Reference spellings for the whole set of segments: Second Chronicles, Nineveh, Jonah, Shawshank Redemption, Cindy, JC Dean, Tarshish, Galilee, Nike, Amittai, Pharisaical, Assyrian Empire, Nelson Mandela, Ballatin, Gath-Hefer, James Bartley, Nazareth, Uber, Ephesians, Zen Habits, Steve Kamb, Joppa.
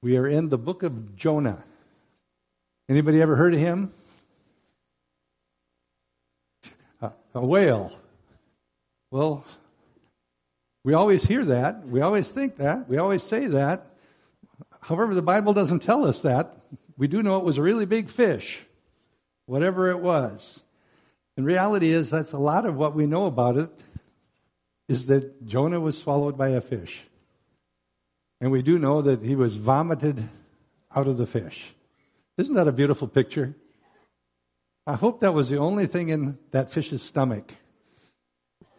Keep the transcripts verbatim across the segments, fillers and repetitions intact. We are in the book of Jonah. Anybody ever heard of him? A, a whale. Well, we always hear that. We always think that. We always say that. However, the Bible doesn't tell us that. We do know it was a really big fish, whatever it was. And reality is that's a lot of what we know about it is that Jonah was swallowed by a fish. And we do know that he was vomited out of the fish. Isn't that a beautiful picture? I hope that was the only thing in that fish's stomach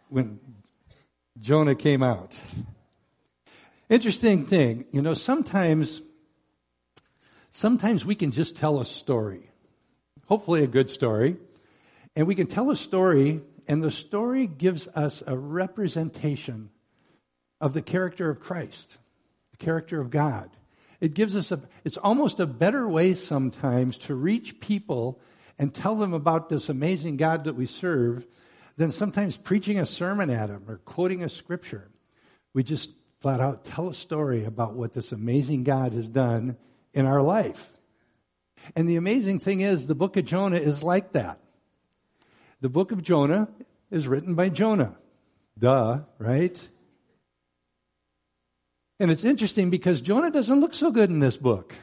when Jonah came out. Interesting thing, you know, sometimes, sometimes we can just tell a story, hopefully a good story, and we can tell a story, and the story gives us a representation of the character of Christ. Character of God. It gives us a, it's almost a better way sometimes to reach people and tell them about this amazing God that we serve than sometimes preaching a sermon at them or quoting a scripture. We just flat out tell a story about what this amazing God has done in our life. And the amazing thing is the book of Jonah is like that. The book of Jonah is written by Jonah. Duh, right? And it's interesting because Jonah doesn't look so good in this book.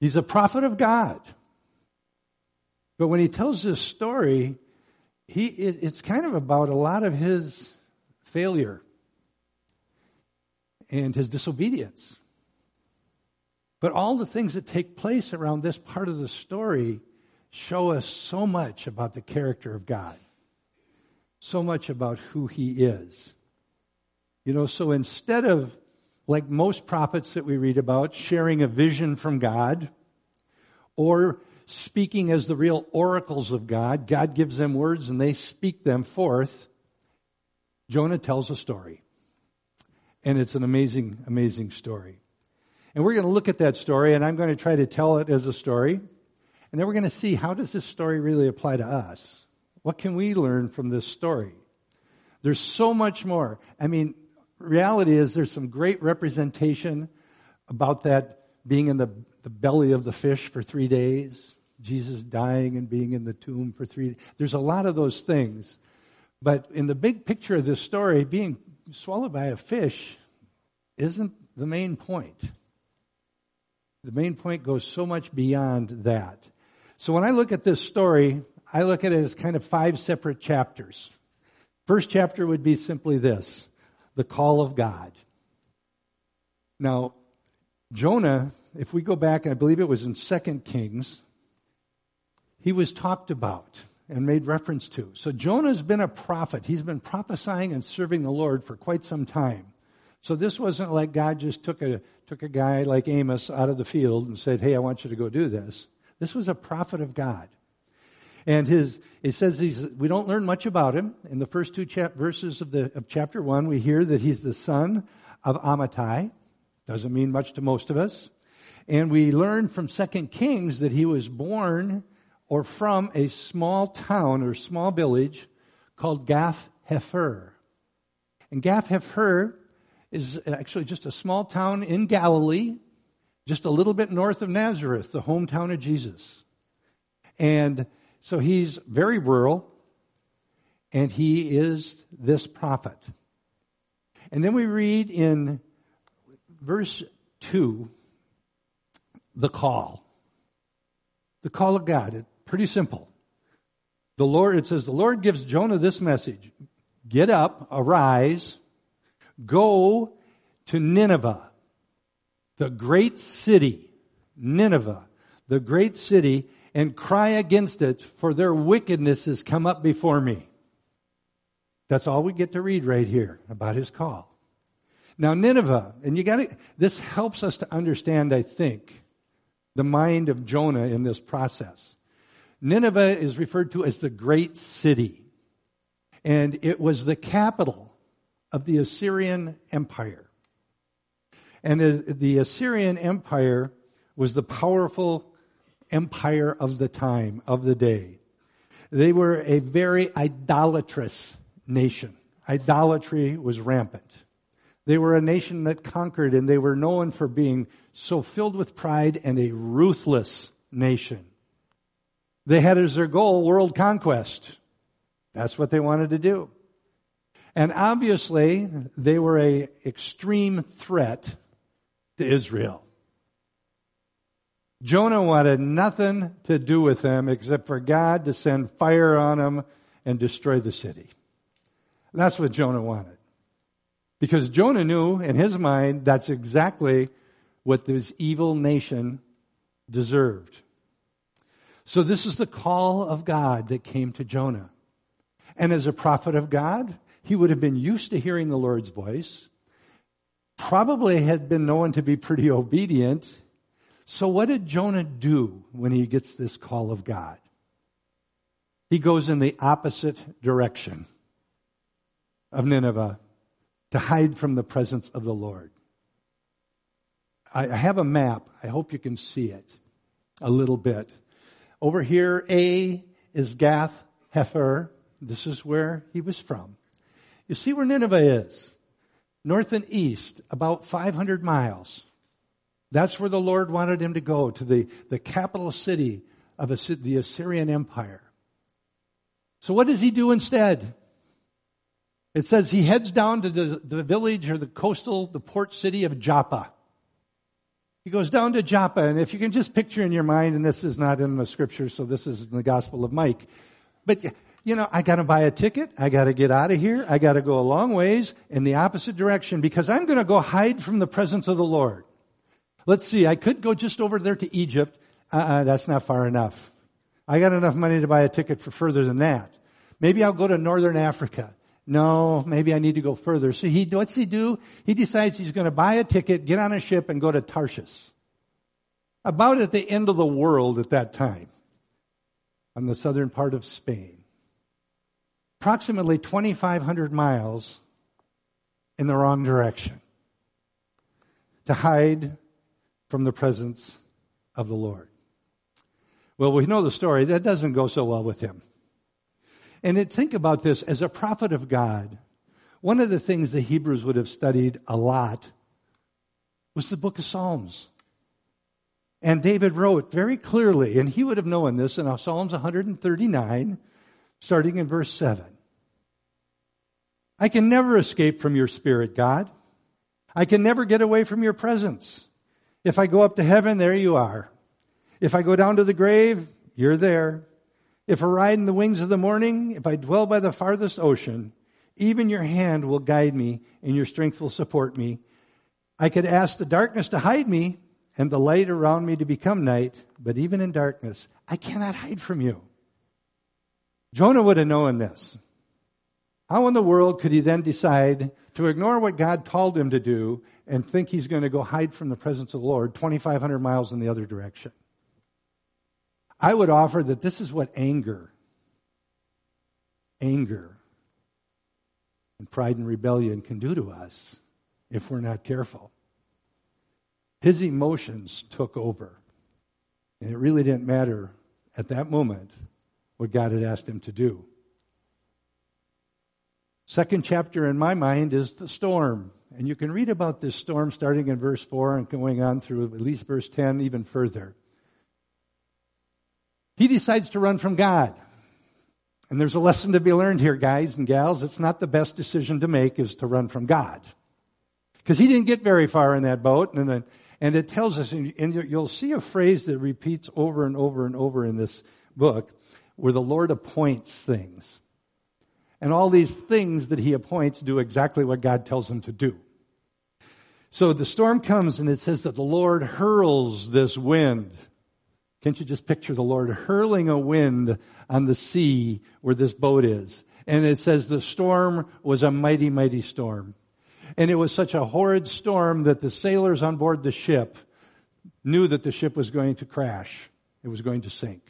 He's a prophet of God. But when he tells this story, he it's kind of about a lot of his failure and his disobedience. But all the things that take place around this part of the story show us so much about the character of God, so much about who he is. You know, so instead of, like most prophets that we read about, sharing a vision from God or speaking as the real oracles of God, God gives them words and they speak them forth, Jonah tells a story. And it's an amazing, amazing story. And we're going to look at that story, and I'm going to try to tell it as a story. And then we're going to see, how does this story really apply to us? What can we learn from this story? There's so much more. I mean, reality is there's some great representation about that being in the, the belly of the fish for three days, Jesus dying and being in the tomb for three days. There's a lot of those things. But in the big picture of this story, being swallowed by a fish isn't the main point. The main point goes so much beyond that. So when I look at this story, I look at it as kind of five separate chapters. First chapter would be simply this, the call of God. Now, Jonah, if we go back, and I believe it was in Second Kings, he was talked about and made reference to. So Jonah's been a prophet. He's been prophesying and serving the Lord for quite some time. So this wasn't like God just took a, took a guy like Amos out of the field and said, hey, I want you to go do this. This was a prophet of God. And his, it says he's, we don't learn much about him. In the first two chap, verses of the, of chapter one, we hear that he's the son of Amittai. Doesn't mean much to most of us. And we learn from Second Kings that he was born or from a small town or small village called Gath-Hefer. And Gath-Hefer is actually just a small town in Galilee, just a little bit north of Nazareth, the hometown of Jesus. And so he's very rural, and he is this prophet. And then we read in verse two, the call. The call of God. It's pretty simple. The Lord, it says, the Lord gives Jonah this message. Get up, arise, go to Nineveh, the great city, Nineveh, the great city, and cry against it, for their wickedness has come up before me. That's all we get to read right here about his call. Now Nineveh, and you got to, this helps us to understand, I think, the mind of Jonah in this process. Nineveh is referred to as the great city, and it was the capital of the Assyrian Empire. And the Assyrian Empire was the powerful empire of the time, of the day. They were a very idolatrous nation. Idolatry was rampant. They were a nation that conquered, and they were known for being so filled with pride and a ruthless nation. They had as their goal world conquest. That's what they wanted to do. And obviously, they were an extreme threat to Israel. Jonah wanted nothing to do with them except for God to send fire on them and destroy the city. That's what Jonah wanted. Because Jonah knew, in his mind, that's exactly what this evil nation deserved. So this is the call of God that came to Jonah. And as a prophet of God, he would have been used to hearing the Lord's voice, probably had been known to be pretty obedient. So what did Jonah do when he gets this call of God? He goes in the opposite direction of Nineveh to hide from the presence of the Lord. I have a map. I hope you can see it a little bit. Over here, A is Gath-Hefer. This is where he was from. You see where Nineveh is, north and east, about five hundred miles. That's where the Lord wanted him to go, to the, the capital city of the Assyrian Empire. So what does he do instead? It says he heads down to the, the village or the coastal, the port city of Joppa. He goes down to Joppa, and if you can just picture in your mind, and this is not in the scripture, so this is in the Gospel of Mike, but you know, I got to buy a ticket. I got to get out of here. I got to go a long ways in the opposite direction because I'm going to go hide from the presence of the Lord. Let's see. I could go just over there to Egypt. Uh-uh, that's not far enough. I got enough money to buy a ticket for further than that. Maybe I'll go to northern Africa. No, maybe I need to go further. So he, what's he do? He decides he's going to buy a ticket, get on a ship, and go to Tarshish. About at the end of the world at that time, on the southern part of Spain. Approximately twenty-five hundred miles in the wrong direction to hide from the presence of the Lord. Well, we know the story. That doesn't go so well with him. And it, think about this. As a prophet of God, one of the things the Hebrews would have studied a lot was the book of Psalms. And David wrote very clearly, and he would have known this in Psalms one thirty-nine, starting in verse seven. I can never escape from your spirit, God. I can never get away from your presence. If I go up to heaven, there you are. If I go down to the grave, you're there. If I ride in the wings of the morning, if I dwell by the farthest ocean, even your hand will guide me and your strength will support me. I could ask the darkness to hide me and the light around me to become night, but even in darkness, I cannot hide from you. Jonah would have known this. How in the world could he then decide to ignore what God called him to do and think he's going to go hide from the presence of the Lord twenty-five hundred miles in the other direction? I would offer that this is what anger, anger, and pride and rebellion can do to us if we're not careful. His emotions took over, and it really didn't matter at that moment what God had asked him to do. Second chapter in my mind is the storm. And you can read about this storm starting in verse four and going on through at least verse ten, even further. He decides to run from God. And there's a lesson to be learned here, guys and gals. It's not the best decision to make is to run from God. Because he didn't get very far in that boat. And, then, and it tells us, and you'll see a phrase that repeats over and over and over in this book, where the Lord appoints things. And all these things that he appoints do exactly what God tells them to do. So the storm comes, and it says that the Lord hurls this wind. Can't you just picture the Lord hurling a wind on the sea where this boat is? And it says the storm was a mighty, mighty storm. And it was such a horrid storm that the sailors on board the ship knew that the ship was going to crash. It was going to sink.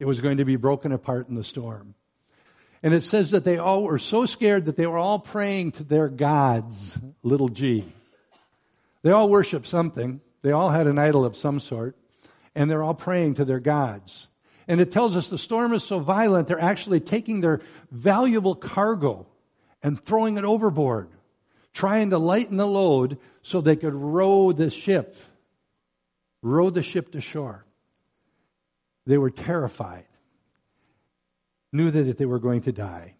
It was going to be broken apart in the storm. And it says that they all were so scared that they were all praying to their gods, little g. They all worshiped something. They all had an idol of some sort. And they're all praying to their gods. And it tells us the storm is so violent, they're actually taking their valuable cargo and throwing it overboard. trying to lighten the load so they could row the ship, row the ship to shore. They were terrified, knew that they were going to die.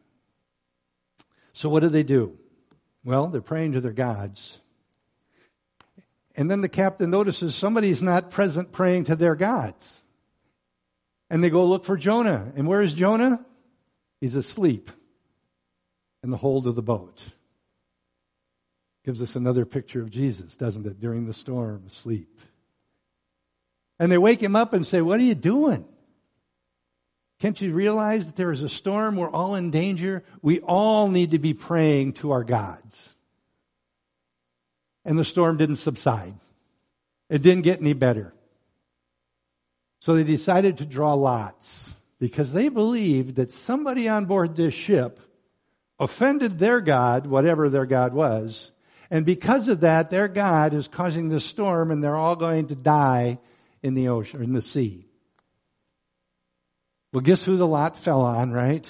So what do they do? Well, they're praying to their gods. And then the captain notices somebody's not present praying to their gods. And they go look for Jonah. And where is Jonah? He's asleep in the hold of the boat. Gives us another picture of Jesus, doesn't it? During the storm, asleep. And they wake him up and say, what are you doing? Can't you realize that there is a storm? We're all in danger. We all need to be praying to our gods. And the storm didn't subside. It didn't get any better. So they decided to draw lots because they believed that somebody on board this ship offended their God, whatever their God was. And because of that, their God is causing this storm and they're all going to die in the ocean or in the sea. Well, guess who the lot fell on, right?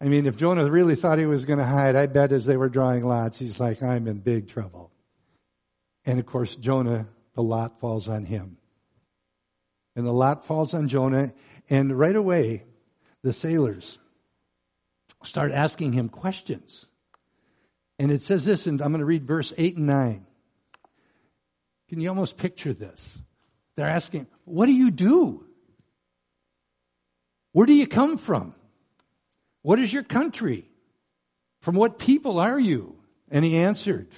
I mean, if Jonah really thought he was going to hide, I bet as they were drawing lots, he's like, I'm in big trouble. And of course, Jonah, the lot falls on him. And the lot falls on Jonah. And right away, the sailors start asking him questions. And it says this, and I'm going to read verse eight and nine. Can you almost picture this? They're asking, what do you do? Where do you come from? What is your country? From what people are you? And he answered,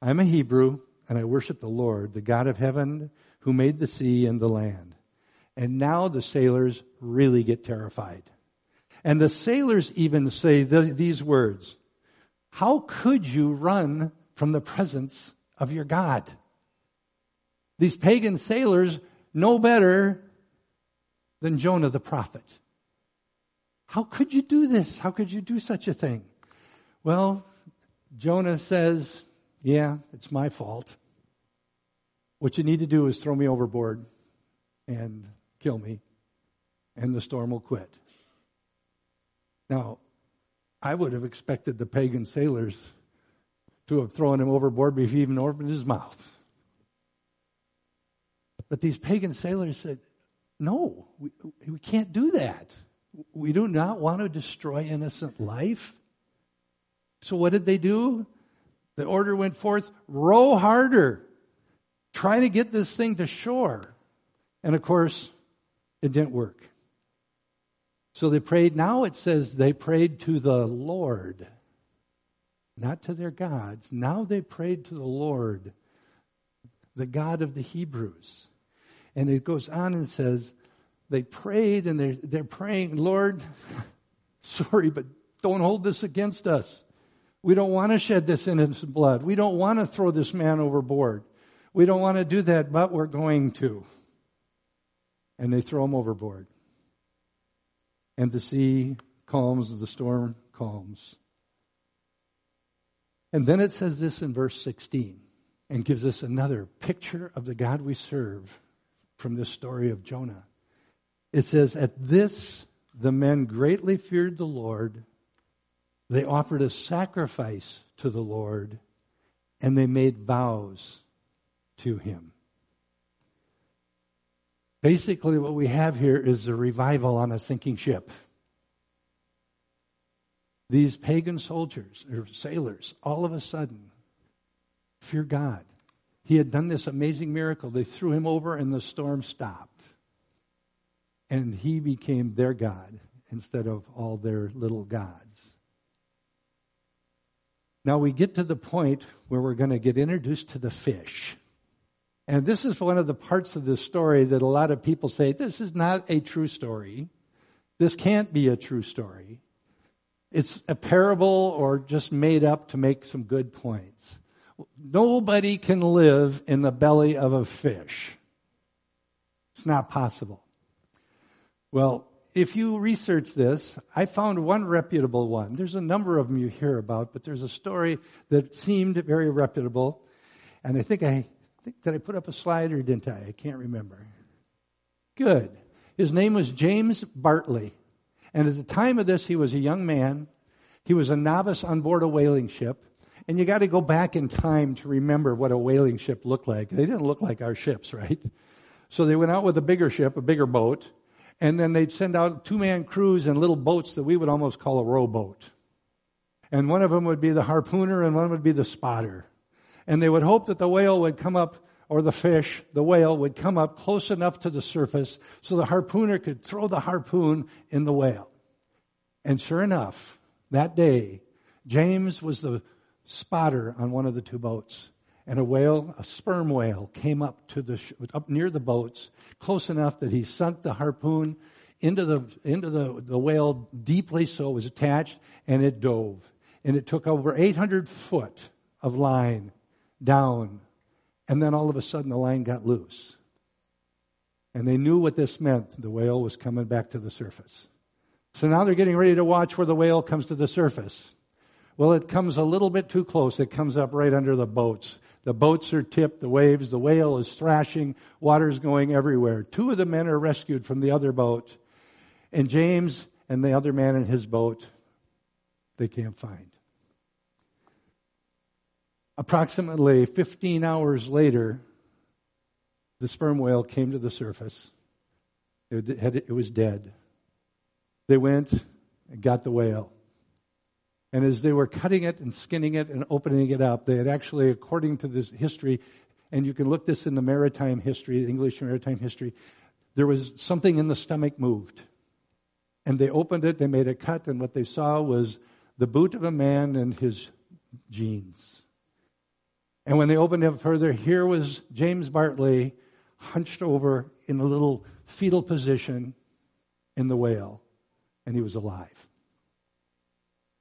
I'm a Hebrew, and I worship the Lord, the God of heaven, who made the sea and the land. And now the sailors really get terrified. And the sailors even say th- these words, how could you run from the presence of your God? These pagan sailors know better than Jonah the prophet. How could you do this? How could you do such a thing? Well, Jonah says, yeah, it's my fault. What you need to do is throw me overboard and kill me, and the storm will quit. Now, I would have expected the pagan sailors to have thrown him overboard before he even opened his mouth. But these pagan sailors said, no, we, we can't do that. We do not want to destroy innocent life. So what did they do? The order went forth, row harder. Try to get this thing to shore. And of course, it didn't work. So they prayed. Now it says they prayed to the Lord, not to their gods. Now they prayed to the Lord, the God of the Hebrews. And it goes on and says, they prayed and they're, they're praying, Lord, sorry, but don't hold this against us. We don't want to shed this innocent blood. We don't want to throw this man overboard. We don't want to do that, but we're going to. And they throw him overboard. And the sea calms, the storm calms. And then it says this in verse sixteen and gives us another picture of the God we serve from this story of Jonah. It says, at this, the men greatly feared the Lord. They offered a sacrifice to the Lord, and they made vows to him. Basically, what we have here is a revival on a sinking ship. These pagan soldiers, or sailors, all of a sudden, fear God. He had done this amazing miracle. They threw him over, and the storm stopped. And he became their God instead of all their little gods. Now we get to the point where we're going to get introduced to the fish. And this is one of the parts of this story that a lot of people say, this is not a true story. This can't be a true story. It's a parable or just made up to make some good points. Nobody can live in the belly of a fish. It's not possible. Well, if you research this, I found one reputable one. There's a number of them you hear about, but there's a story that seemed very reputable. And I think I, think, did I put up a slide or didn't I? I can't remember. Good. His name was James Bartley. And at the time of this, he was a young man. He was a novice on board a whaling ship. And you got to go back in time to remember what a whaling ship looked like. They didn't look like our ships, right? So they went out with a bigger ship, a bigger boat, and then they'd send out two-man crews and little boats that we would almost call a rowboat. And one of them would be the harpooner and one would be the spotter. And they would hope that the whale would come up, or the fish, the whale, would come up close enough to the surface so the harpooner could throw the harpoon in the whale. And sure enough, that day, James was the spotter on one of the two boats, and a whale, a sperm whale, came up to the sh- up near the boats, close enough that he sunk the harpoon into the into the, the whale deeply so it was attached, and it dove, and it took over eight hundred foot of line down, and then all of a sudden the line got loose, and they knew what this meant. The whale was coming back to the surface, so now they're getting ready to watch where the whale comes to the surface. Well, it comes a little bit too close. It comes up right under the boats. The boats are tipped, the waves, the whale is thrashing, water's going everywhere. Two of the men are rescued from the other boat, and James and the other man in his boat, they can't find. Approximately fifteen hours later, the sperm whale came to the surface. It, had, it was dead. They went and got the whale. And as they were cutting it and skinning it and opening it up, they had actually, according to this history, and you can look this in the maritime history, the English maritime history, there was something in the stomach moved. And they opened it, they made a cut, and what they saw was the boot of a man and his jeans. And when they opened it further, here was James Bartley hunched over in a little fetal position in the whale, and he was alive.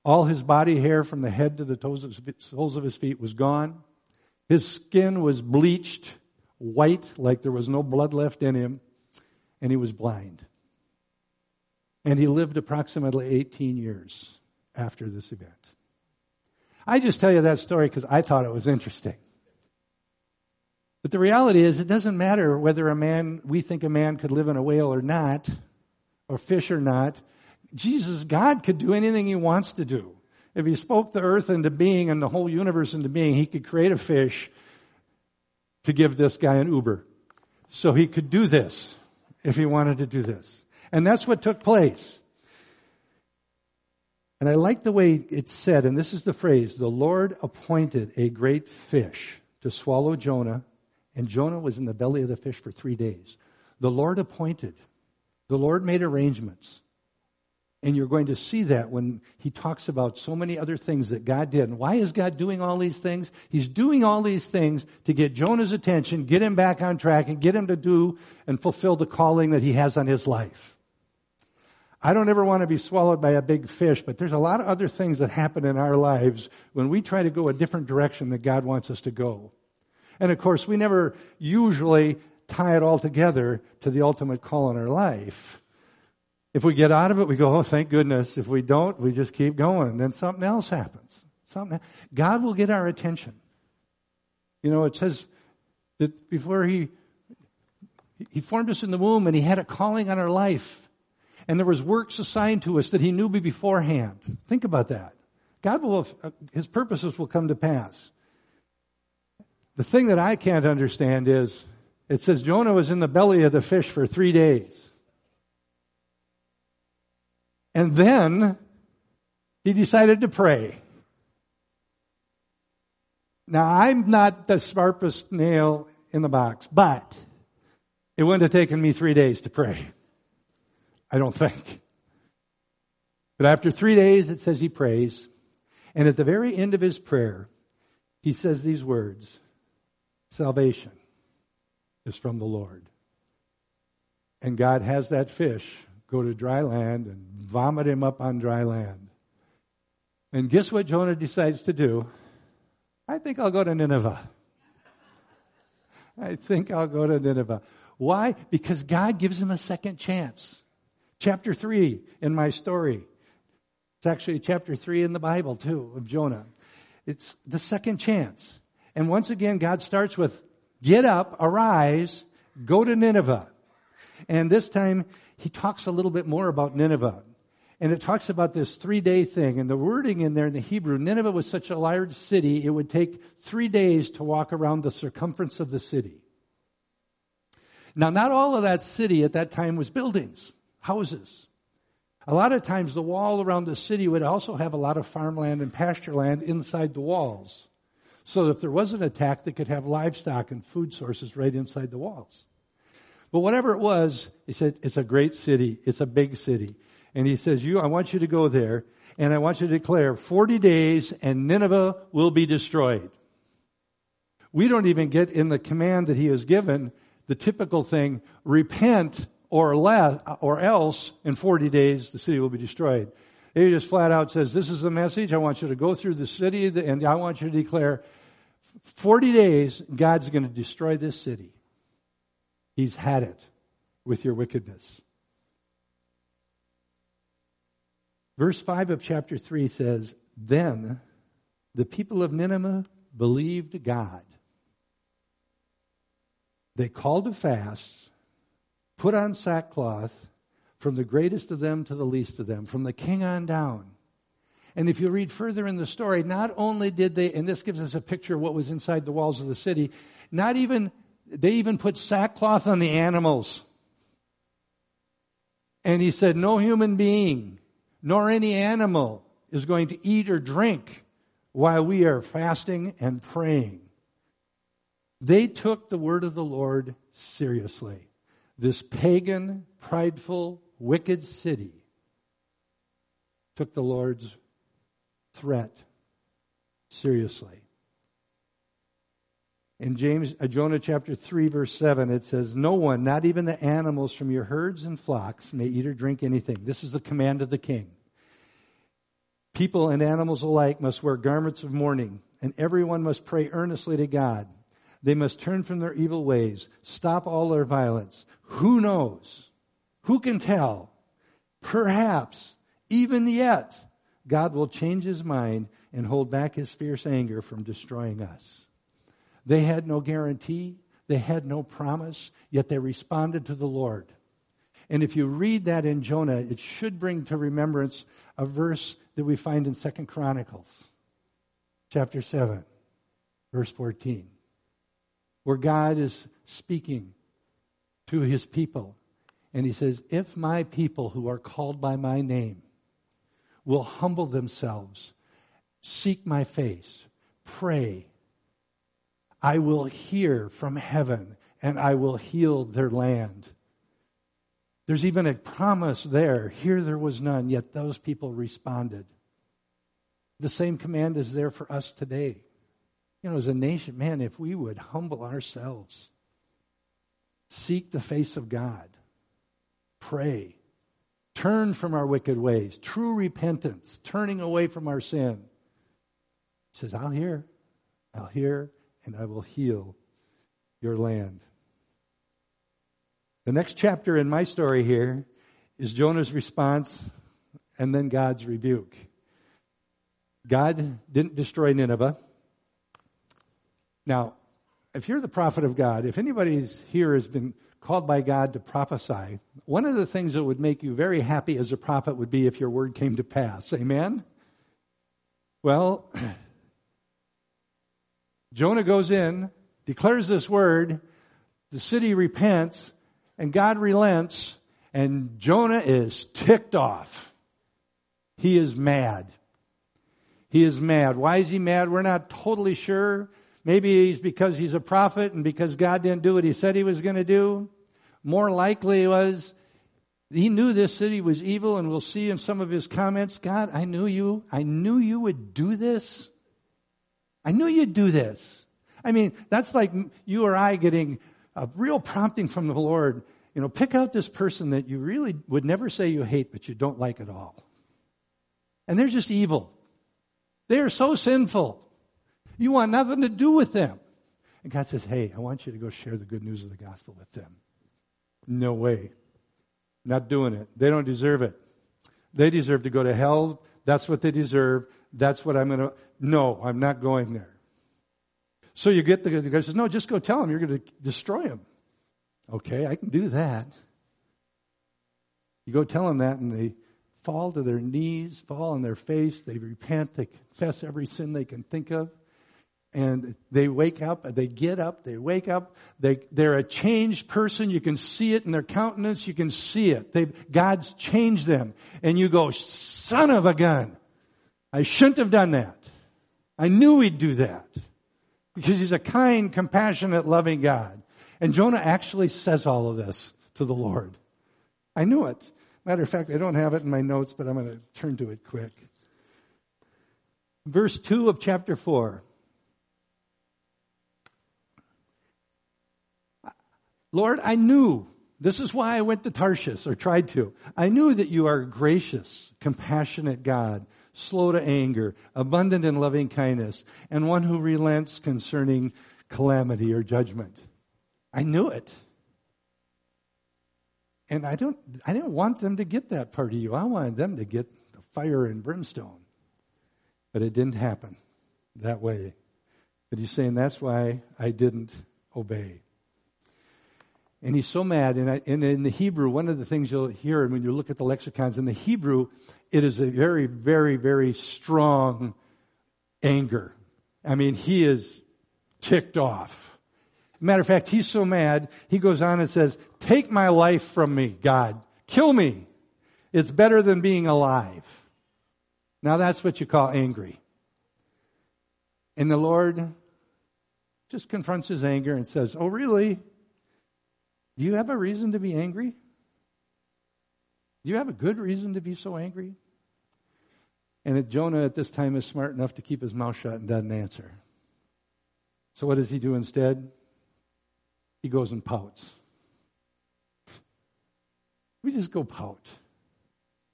All his body hair from the head to the toes of his, soles of his feet was gone. His skin was bleached white, like there was no blood left in him, and he was blind. And he lived approximately eighteen years after this event. I just tell you that story because I thought it was interesting. But the reality is, it doesn't matter whether a man, we think a man could live in a whale or not, or fish or not. Jesus, God, could do anything he wants to do. If he spoke the earth into being and the whole universe into being, he could create a fish to give this guy an Uber. So he could do this if he wanted to do this. And that's what took place. And I like the way it's said, and this is the phrase, the Lord appointed a great fish to swallow Jonah, and Jonah was in the belly of the fish for three days. The Lord appointed. The Lord made arrangements. And you're going to see that when he talks about so many other things that God did. And why is God doing all these things? He's doing all these things to get Jonah's attention, get him back on track, and get him to do and fulfill the calling that he has on his life. I don't ever want to be swallowed by a big fish, but there's a lot of other things that happen in our lives when we try to go a different direction that God wants us to go. And of course, we never usually tie it all together to the ultimate call in our life. If we get out of it, we go, oh, thank goodness. If we don't, we just keep going. Then something else happens. Something. God will get our attention. You know, it says that before he, he formed us in the womb, and he had a calling on our life. And there was works assigned to us that he knew beforehand. Think about that. God will, his purposes will come to pass. The thing that I can't understand is, it says Jonah was in the belly of the fish for three days. And then he decided to pray. Now, I'm not the sharpest nail in the box, but it wouldn't have taken me three days to pray. I don't think. But after three days, it says he prays. And at the very end of his prayer, he says these words, salvation is from the Lord. And God has that fish go to dry land and vomit him up on dry land. And guess what Jonah decides to do? I think I'll go to Nineveh. I think I'll go to Nineveh. Why? Because God gives him a second chance. Chapter three in my story. It's actually chapter three in the Bible too of Jonah. It's the second chance. And once again, God starts with, get up, arise, go to Nineveh. And this time, he talks a little bit more about Nineveh. And it talks about this three-day thing. And the wording in there in the Hebrew, Nineveh was such a large city, it would take three days to walk around the circumference of the city. Now, not all of that city at that time was buildings, houses. A lot of times the wall around the city would also have a lot of farmland and pasture land inside the walls. So if there was an attack, they could have livestock and food sources right inside the walls. But whatever it was, he said, it's a great city. It's a big city. And he says, "You, I want you to go there, and I want you to declare forty days, and Nineveh will be destroyed." We don't even get in the command that he has given the typical thing, repent or less, or else in forty days the city will be destroyed. He just flat out says, this is the message. I want you to go through the city, and I want you to declare forty days, God's going to destroy this city. He's had it with your wickedness. Verse five of chapter three says, "Then the people of Nineveh believed God. They called a fast, put on sackcloth, from the greatest of them to the least of them, from the king on down." And if you read further in the story, not only did they, and this gives us a picture of what was inside the walls of the city, not even, they even put sackcloth on the animals. And he said, no human being nor any animal is going to eat or drink while we are fasting and praying. They took the word of the Lord seriously. This pagan, prideful, wicked city took the Lord's threat seriously. In James, uh, Jonah chapter three, verse seven, it says, "No one, not even the animals from your herds and flocks, may eat or drink anything." This is the command of the king. "People and animals alike must wear garments of mourning, and everyone must pray earnestly to God. They must turn from their evil ways, stop all their violence." Who knows? Who can tell? Perhaps, even yet, God will change his mind and hold back his fierce anger from destroying us. They had no guarantee. They had no promise, yet they responded to the Lord. And if you read that in Jonah, it should bring to remembrance a verse that we find in Second Chronicles, chapter seven, verse fourteen. Where God is speaking to his people. And he says, "If my people who are called by my name will humble themselves, seek my face, pray, I will hear from heaven and I will heal their land." There's even a promise there. Here there was none, yet those people responded. The same command is there for us today. You know, as a nation, man, if we would humble ourselves, seek the face of God, pray, turn from our wicked ways, true repentance, turning away from our sin. He says, I'll hear, I'll hear, and I will heal your land. The next chapter in my story here is Jonah's response and then God's rebuke. God didn't destroy Nineveh. Now, if you're the prophet of God, if anybody's here has been called by God to prophesy, one of the things that would make you very happy as a prophet would be if your word came to pass. Amen? Well, Jonah goes in, declares this word, the city repents, and God relents, and Jonah is ticked off. He is mad. He is mad. Why is he mad? We're not totally sure. Maybe he's because he's a prophet and because God didn't do what he said he was going to do. More likely was he knew this city was evil, and we'll see in some of his comments, God, I knew you. I knew you would do this. I knew you'd do this. I mean, that's like you or I getting a real prompting from the Lord. You know, pick out this person that you really would never say you hate, but you don't like at all. And they're just evil. They are so sinful. You want nothing to do with them. And God says, hey, I want you to go share the good news of the gospel with them. No way. Not doing it. They don't deserve it. They deserve to go to hell. That's what they deserve. That's what I'm going to... No, I'm not going there. So you get the... The guy says, no, just go tell them. You're going to destroy them. Okay, I can do that. You go tell them that, and the fall to their knees, fall on their face. They repent. They confess every sin they can think of. And they wake up, they get up, they wake up, they, they're a changed person. You can see it in their countenance, you can see it. They've, God's changed them. And you go, son of a gun, I shouldn't have done that. I knew he'd do that. Because he's a kind, compassionate, loving God. And Jonah actually says all of this to the Lord. I knew it. Matter of fact, I don't have it in my notes, but I'm going to turn to it quick. Verse two of chapter four. Lord, I knew, this is why I went to Tarshish, or tried to. I knew that you are a gracious, compassionate God, slow to anger, abundant in loving kindness, and one who relents concerning calamity or judgment. I knew it. And I don't, I didn't want them to get that part of you. I wanted them to get the fire and brimstone. But it didn't happen that way. But he's saying that's why I didn't obey. And he's so mad. And, I, and in the Hebrew, one of the things you'll hear when you look at the lexicons, in the Hebrew, it is a very, very, very strong anger. I mean, he is ticked off. Matter of fact, he's so mad, he goes on and says, take my life from me, God. Kill me. It's better than being alive. Now that's what you call angry. And the Lord just confronts his anger and says, oh, really? Do you have a reason to be angry? Do you have a good reason to be so angry? And Jonah at this time is smart enough to keep his mouth shut and doesn't answer. So what does he do instead? He goes and pouts. We just go pout.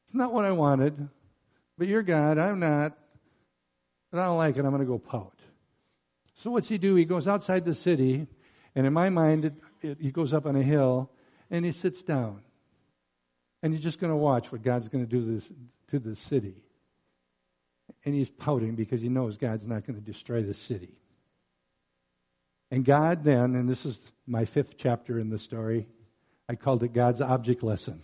It's not what I wanted, but you're God, I'm not. But I don't like it, I'm going to go pout. So what's he do? He goes outside the city, and in my mind, it, it, he goes up on a hill, and he sits down. And you're just going to watch what God's going to do this, to the city. And he's pouting because he knows God's not going to destroy the city. And God then, and this is my fifth chapter in the story, I called it God's object lesson.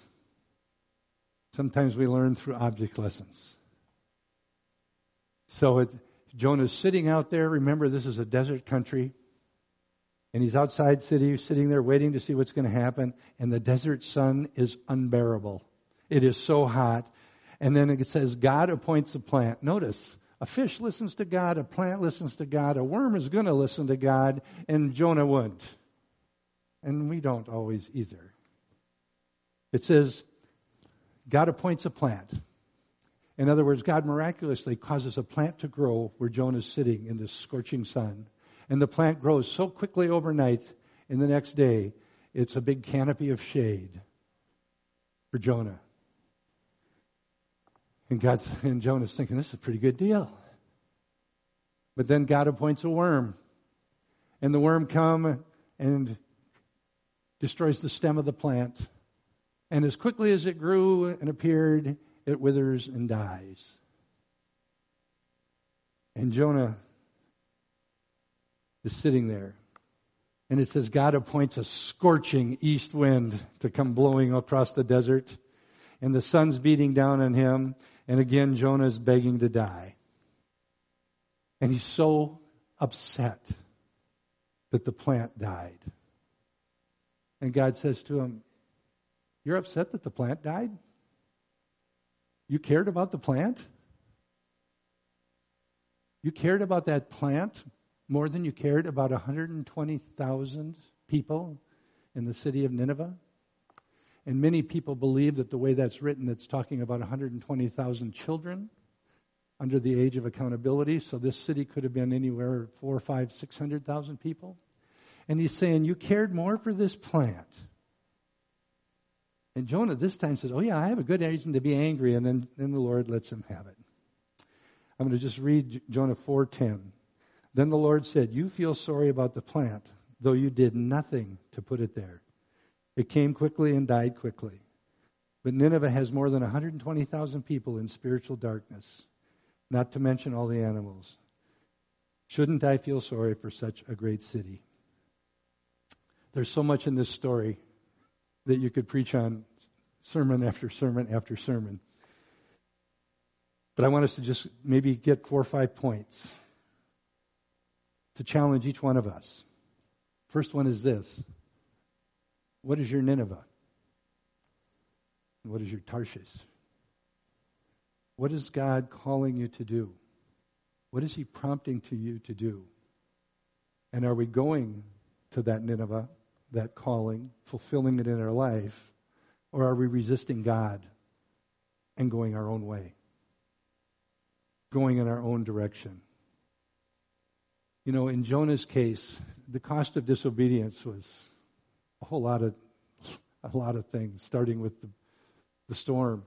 Sometimes we learn through object lessons. So it, Jonah's sitting out there. Remember, this is a desert country. And he's outside city, sitting there waiting to see what's going to happen. And the desert sun is unbearable. It is so hot. And then it says, God appoints a plant. Notice, a fish listens to God, a plant listens to God, a worm is going to listen to God, and Jonah wouldn't. And we don't always either. It says, God appoints a plant. In other words, God miraculously causes a plant to grow where Jonah's sitting in this scorching sun. And the plant grows so quickly overnight, and the next day, it's a big canopy of shade for Jonah. And God's, and Jonah's thinking, this is a pretty good deal. But then God appoints a worm. And the worm comes and destroys the stem of the plant. And as quickly as it grew and appeared, it withers and dies. And Jonah is sitting there. And it says God appoints a scorching east wind to come blowing across the desert. And the sun's beating down on him. And again, Jonah's begging to die. And he's so upset that the plant died. And God says to him, you're upset that the plant died? You cared about the plant? You cared about that plant more than you cared about one hundred twenty thousand people in the city of Nineveh. And many people believe that the way that's written, it's talking about one hundred twenty thousand children under the age of accountability. So this city could have been anywhere four, five, six hundred thousand people. And he's saying, you cared more for this plant. And Jonah this time says, oh yeah, I have a good reason to be angry. And then, then the Lord lets him have it. I'm going to just read Jonah four ten. Then the Lord said, you feel sorry about the plant, though you did nothing to put it there. It came quickly and died quickly. But Nineveh has more than one hundred twenty thousand people in spiritual darkness, not to mention all the animals. Shouldn't I feel sorry for such a great city? There's so much in this story that you could preach on sermon after sermon after sermon. But I want us to just maybe get four or five points to challenge each one of us. First one is this. What is your Nineveh? And what is your Tarshish? What is God calling you to do? What is he prompting to you to do? And are we going to that Nineveh, that calling, fulfilling it in our life? Or are we resisting God and going our own way? Going in our own direction? You know, in Jonah's case, the cost of disobedience was a whole lot of a lot of things, starting with the, the storm.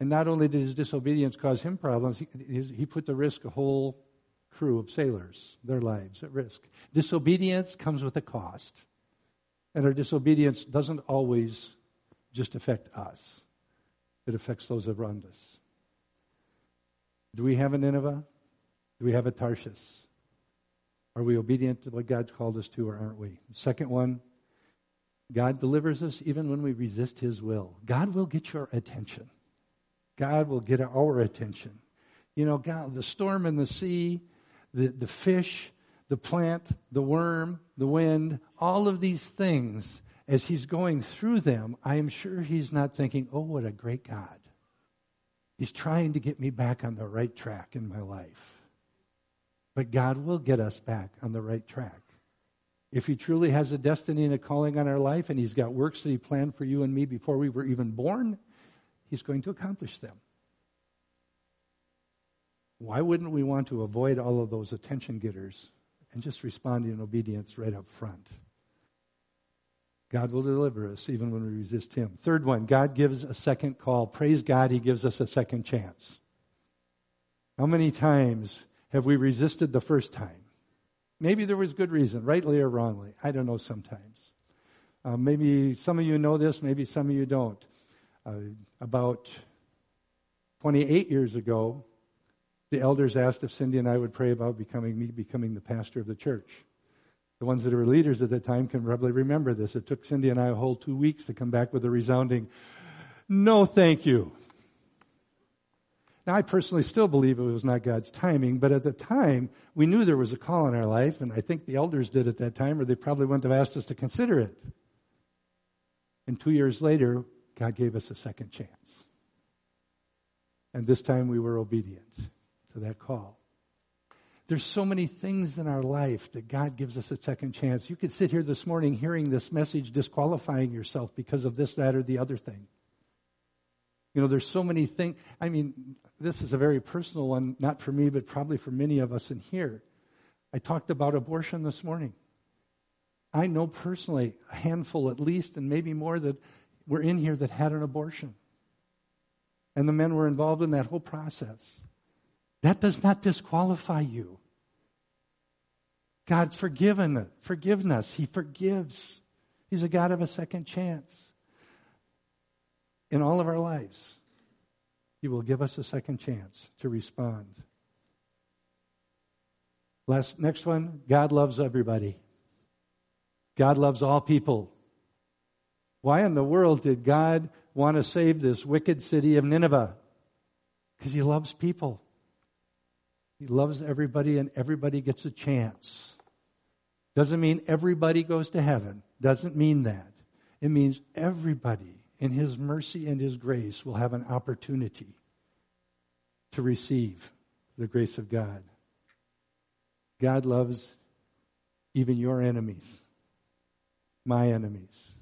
And not only did his disobedience cause him problems, he, he put to risk a whole crew of sailors, their lives at risk. Disobedience comes with a cost. And our disobedience doesn't always just affect us. It affects those around us. Do we have a Nineveh? Do we have a Tarshish? Are we obedient to what God's called us to, or aren't we? Second one, God delivers us even when we resist his will. God will get your attention. God will get our attention. You know, God, the storm in the sea, the, the fish, the plant, the worm, the wind, all of these things, as he's going through them, I am sure he's not thinking, oh, what a great God. He's trying to get me back on the right track in my life. But God will get us back on the right track. If he truly has a destiny and a calling on our life, and he's got works that he planned for you and me before we were even born, he's going to accomplish them. Why wouldn't we want to avoid all of those attention getters and just respond in obedience right up front? God will deliver us even when we resist him. Third one, God gives a second call. Praise God, he gives us a second chance. How many times have we resisted the first time? Maybe there was good reason, rightly or wrongly. I don't know sometimes. Uh, maybe some of you know this, maybe some of you don't. Uh, about twenty-eight years ago, the elders asked if Cindy and I would pray about becoming me becoming the pastor of the church. The ones that were leaders at that time can probably remember this. It took Cindy and I a whole two weeks to come back with a resounding, no thank you. Now, I personally still believe it was not God's timing, but at the time, we knew there was a call in our life, and I think the elders did at that time, or they probably wouldn't have asked us to consider it. And two years later, God gave us a second chance. And this time we were obedient to that call. There's so many things in our life that God gives us a second chance. You could sit here this morning hearing this message disqualifying yourself because of this, that, or the other thing. You know, there's so many things. I mean, this is a very personal one, not for me, but probably for many of us in here. I talked about abortion this morning. I know personally a handful at least, and maybe more, that were in here that had an abortion. And the men were involved in that whole process. That does not disqualify you. God's forgiven it, forgiven us. He forgives. He's a God of a second chance. In all of our lives, he will give us a second chance to respond. Last, next one, God loves everybody. God loves all people. Why in the world did God want to save this wicked city of Nineveh? Because he loves people. He loves everybody, and everybody gets a chance. Doesn't mean everybody goes to heaven. Doesn't mean that. It means everybody, in his mercy and his grace, will have an opportunity to receive the grace of God. God loves even your enemies, my enemies.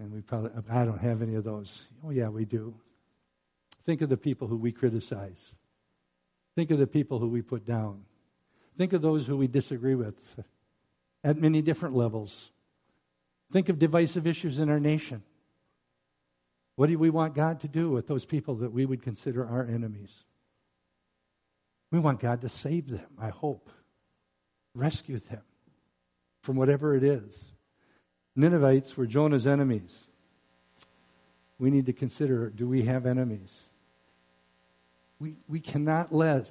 And we probably, I don't have any of those. Oh yeah, we do. Think of the people who we criticize. Think of the people who we put down. Think of those who we disagree with at many different levels. Think of divisive issues in our nation. What do we want God to do with those people that we would consider our enemies? We want God to save them, I hope. Rescue them from whatever it is. Ninevites were Jonah's enemies. We need to consider, do we have enemies? We, we cannot let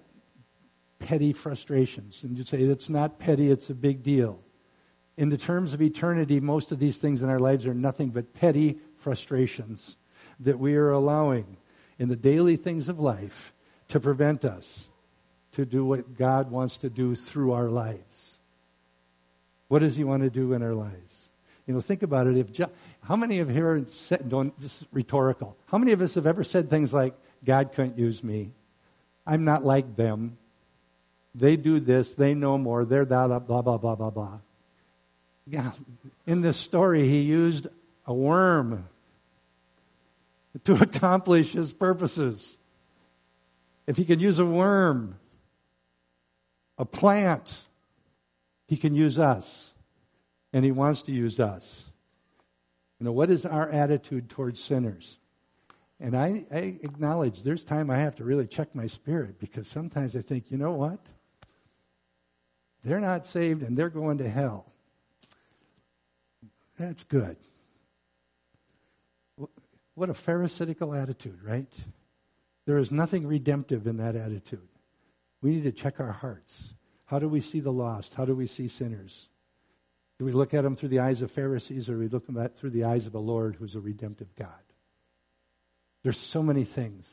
petty frustrations, and you say, it's not petty, it's a big deal. In the terms of eternity, most of these things in our lives are nothing but petty frustrations that we are allowing. in the daily things of life to prevent us to do what God wants to do through our lives. What does he want to do in our lives? You know, think about it. If John, how many of here said, don't, this is rhetorical. How many of us have ever said things like, God couldn't use me. I'm not like them. They do this. They know more. They're that, blah, blah, blah, blah, blah. Yeah. In this story, he used a worm to accomplish his purposes. If he can use a worm, a plant, he can use us. And he wants to use us. You know, what is our attitude towards sinners? And I, I acknowledge there's time I have to really check my spirit, because sometimes I think, you know what? They're not saved and they're going to hell. That's good. What a pharisaical attitude, right? There is nothing redemptive in that attitude. We need to check our hearts. How do we see the lost? How do we see sinners? Do we look at them through the eyes of Pharisees, or do we look at them through the eyes of a Lord who's a redemptive God? There's so many things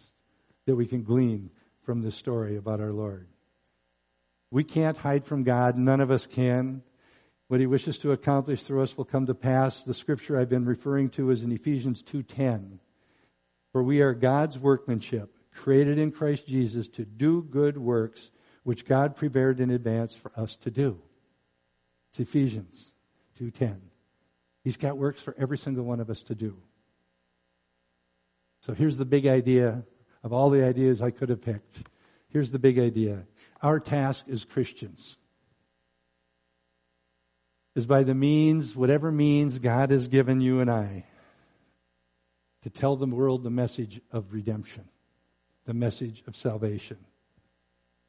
that we can glean from this story about our Lord. We can't hide from God. None of us can. What he wishes to accomplish through us will come to pass. The scripture I've been referring to is in Ephesians two ten. For we are God's workmanship, created in Christ Jesus to do good works, which God prepared in advance for us to do. It's Ephesians two ten. He's got works for every single one of us to do. So here's the big idea of all the ideas I could have picked. Here's the big idea. Our task as Christians is, by the means, whatever means God has given you and I, to tell the world the message of redemption, the message of salvation,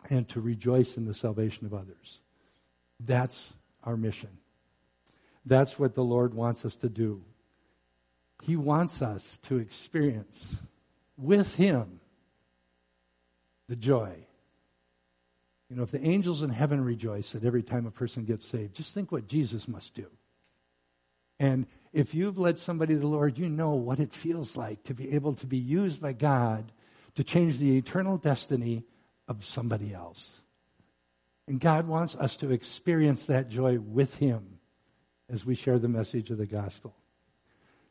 and to rejoice in the salvation of others. That's our mission. That's what the Lord wants us to do. He wants us to experience with him the joy. You know, if the angels in heaven rejoice at every time a person gets saved, just think what Jesus must do. And if you've led somebody to the Lord, you know what it feels like to be able to be used by God to change the eternal destiny of somebody else. And God wants us to experience that joy with him as we share the message of the gospel.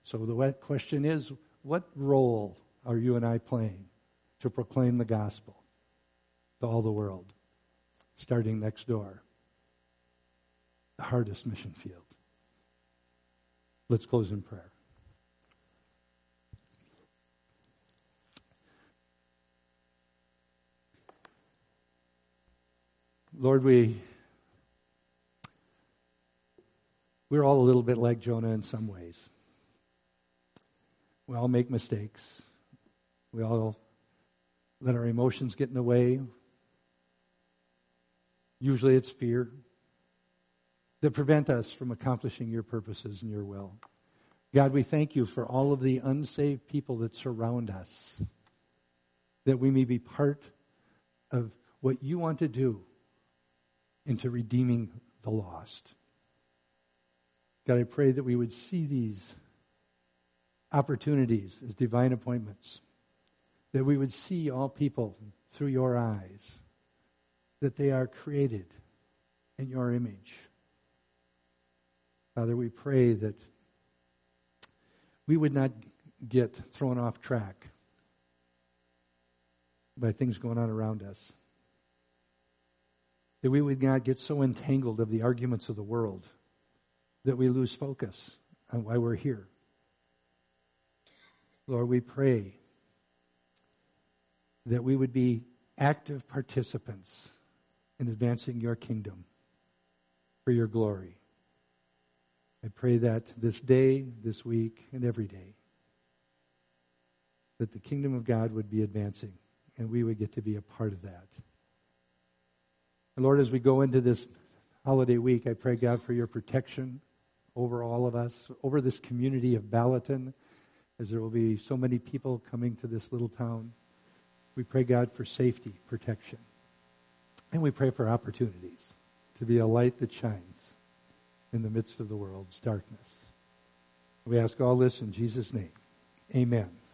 So the question is, what role are you and I playing to proclaim the gospel to all the world? Starting next door, the hardest mission field. Let's close in prayer. Lord, we, we're all a little bit like Jonah in some ways. We all make mistakes. We all let our emotions get in the way. Usually it's fear that prevent us from accomplishing your purposes and your will. God, we thank you for all of the unsaved people that surround us, that we may be part of what you want to do into redeeming the lost. God, I pray that we would see these opportunities as divine appointments, that we would see all people through your eyes, that they are created in your image. Father, we pray that we would not get thrown off track by things going on around us, that we would not get so entangled of the arguments of the world that we lose focus on why we're here. Lord, we pray that we would be active participants in advancing your kingdom for your glory. I pray that this day, this week, and every day, that the kingdom of God would be advancing and we would get to be a part of that. And Lord, as we go into this holiday week, I pray, God, for your protection over all of us, over this community of Ballatin, as there will be so many people coming to this little town. We pray, God, for safety, protection. And we pray for opportunities to be a light that shines in the midst of the world's darkness. We ask all this in Jesus' name. Amen.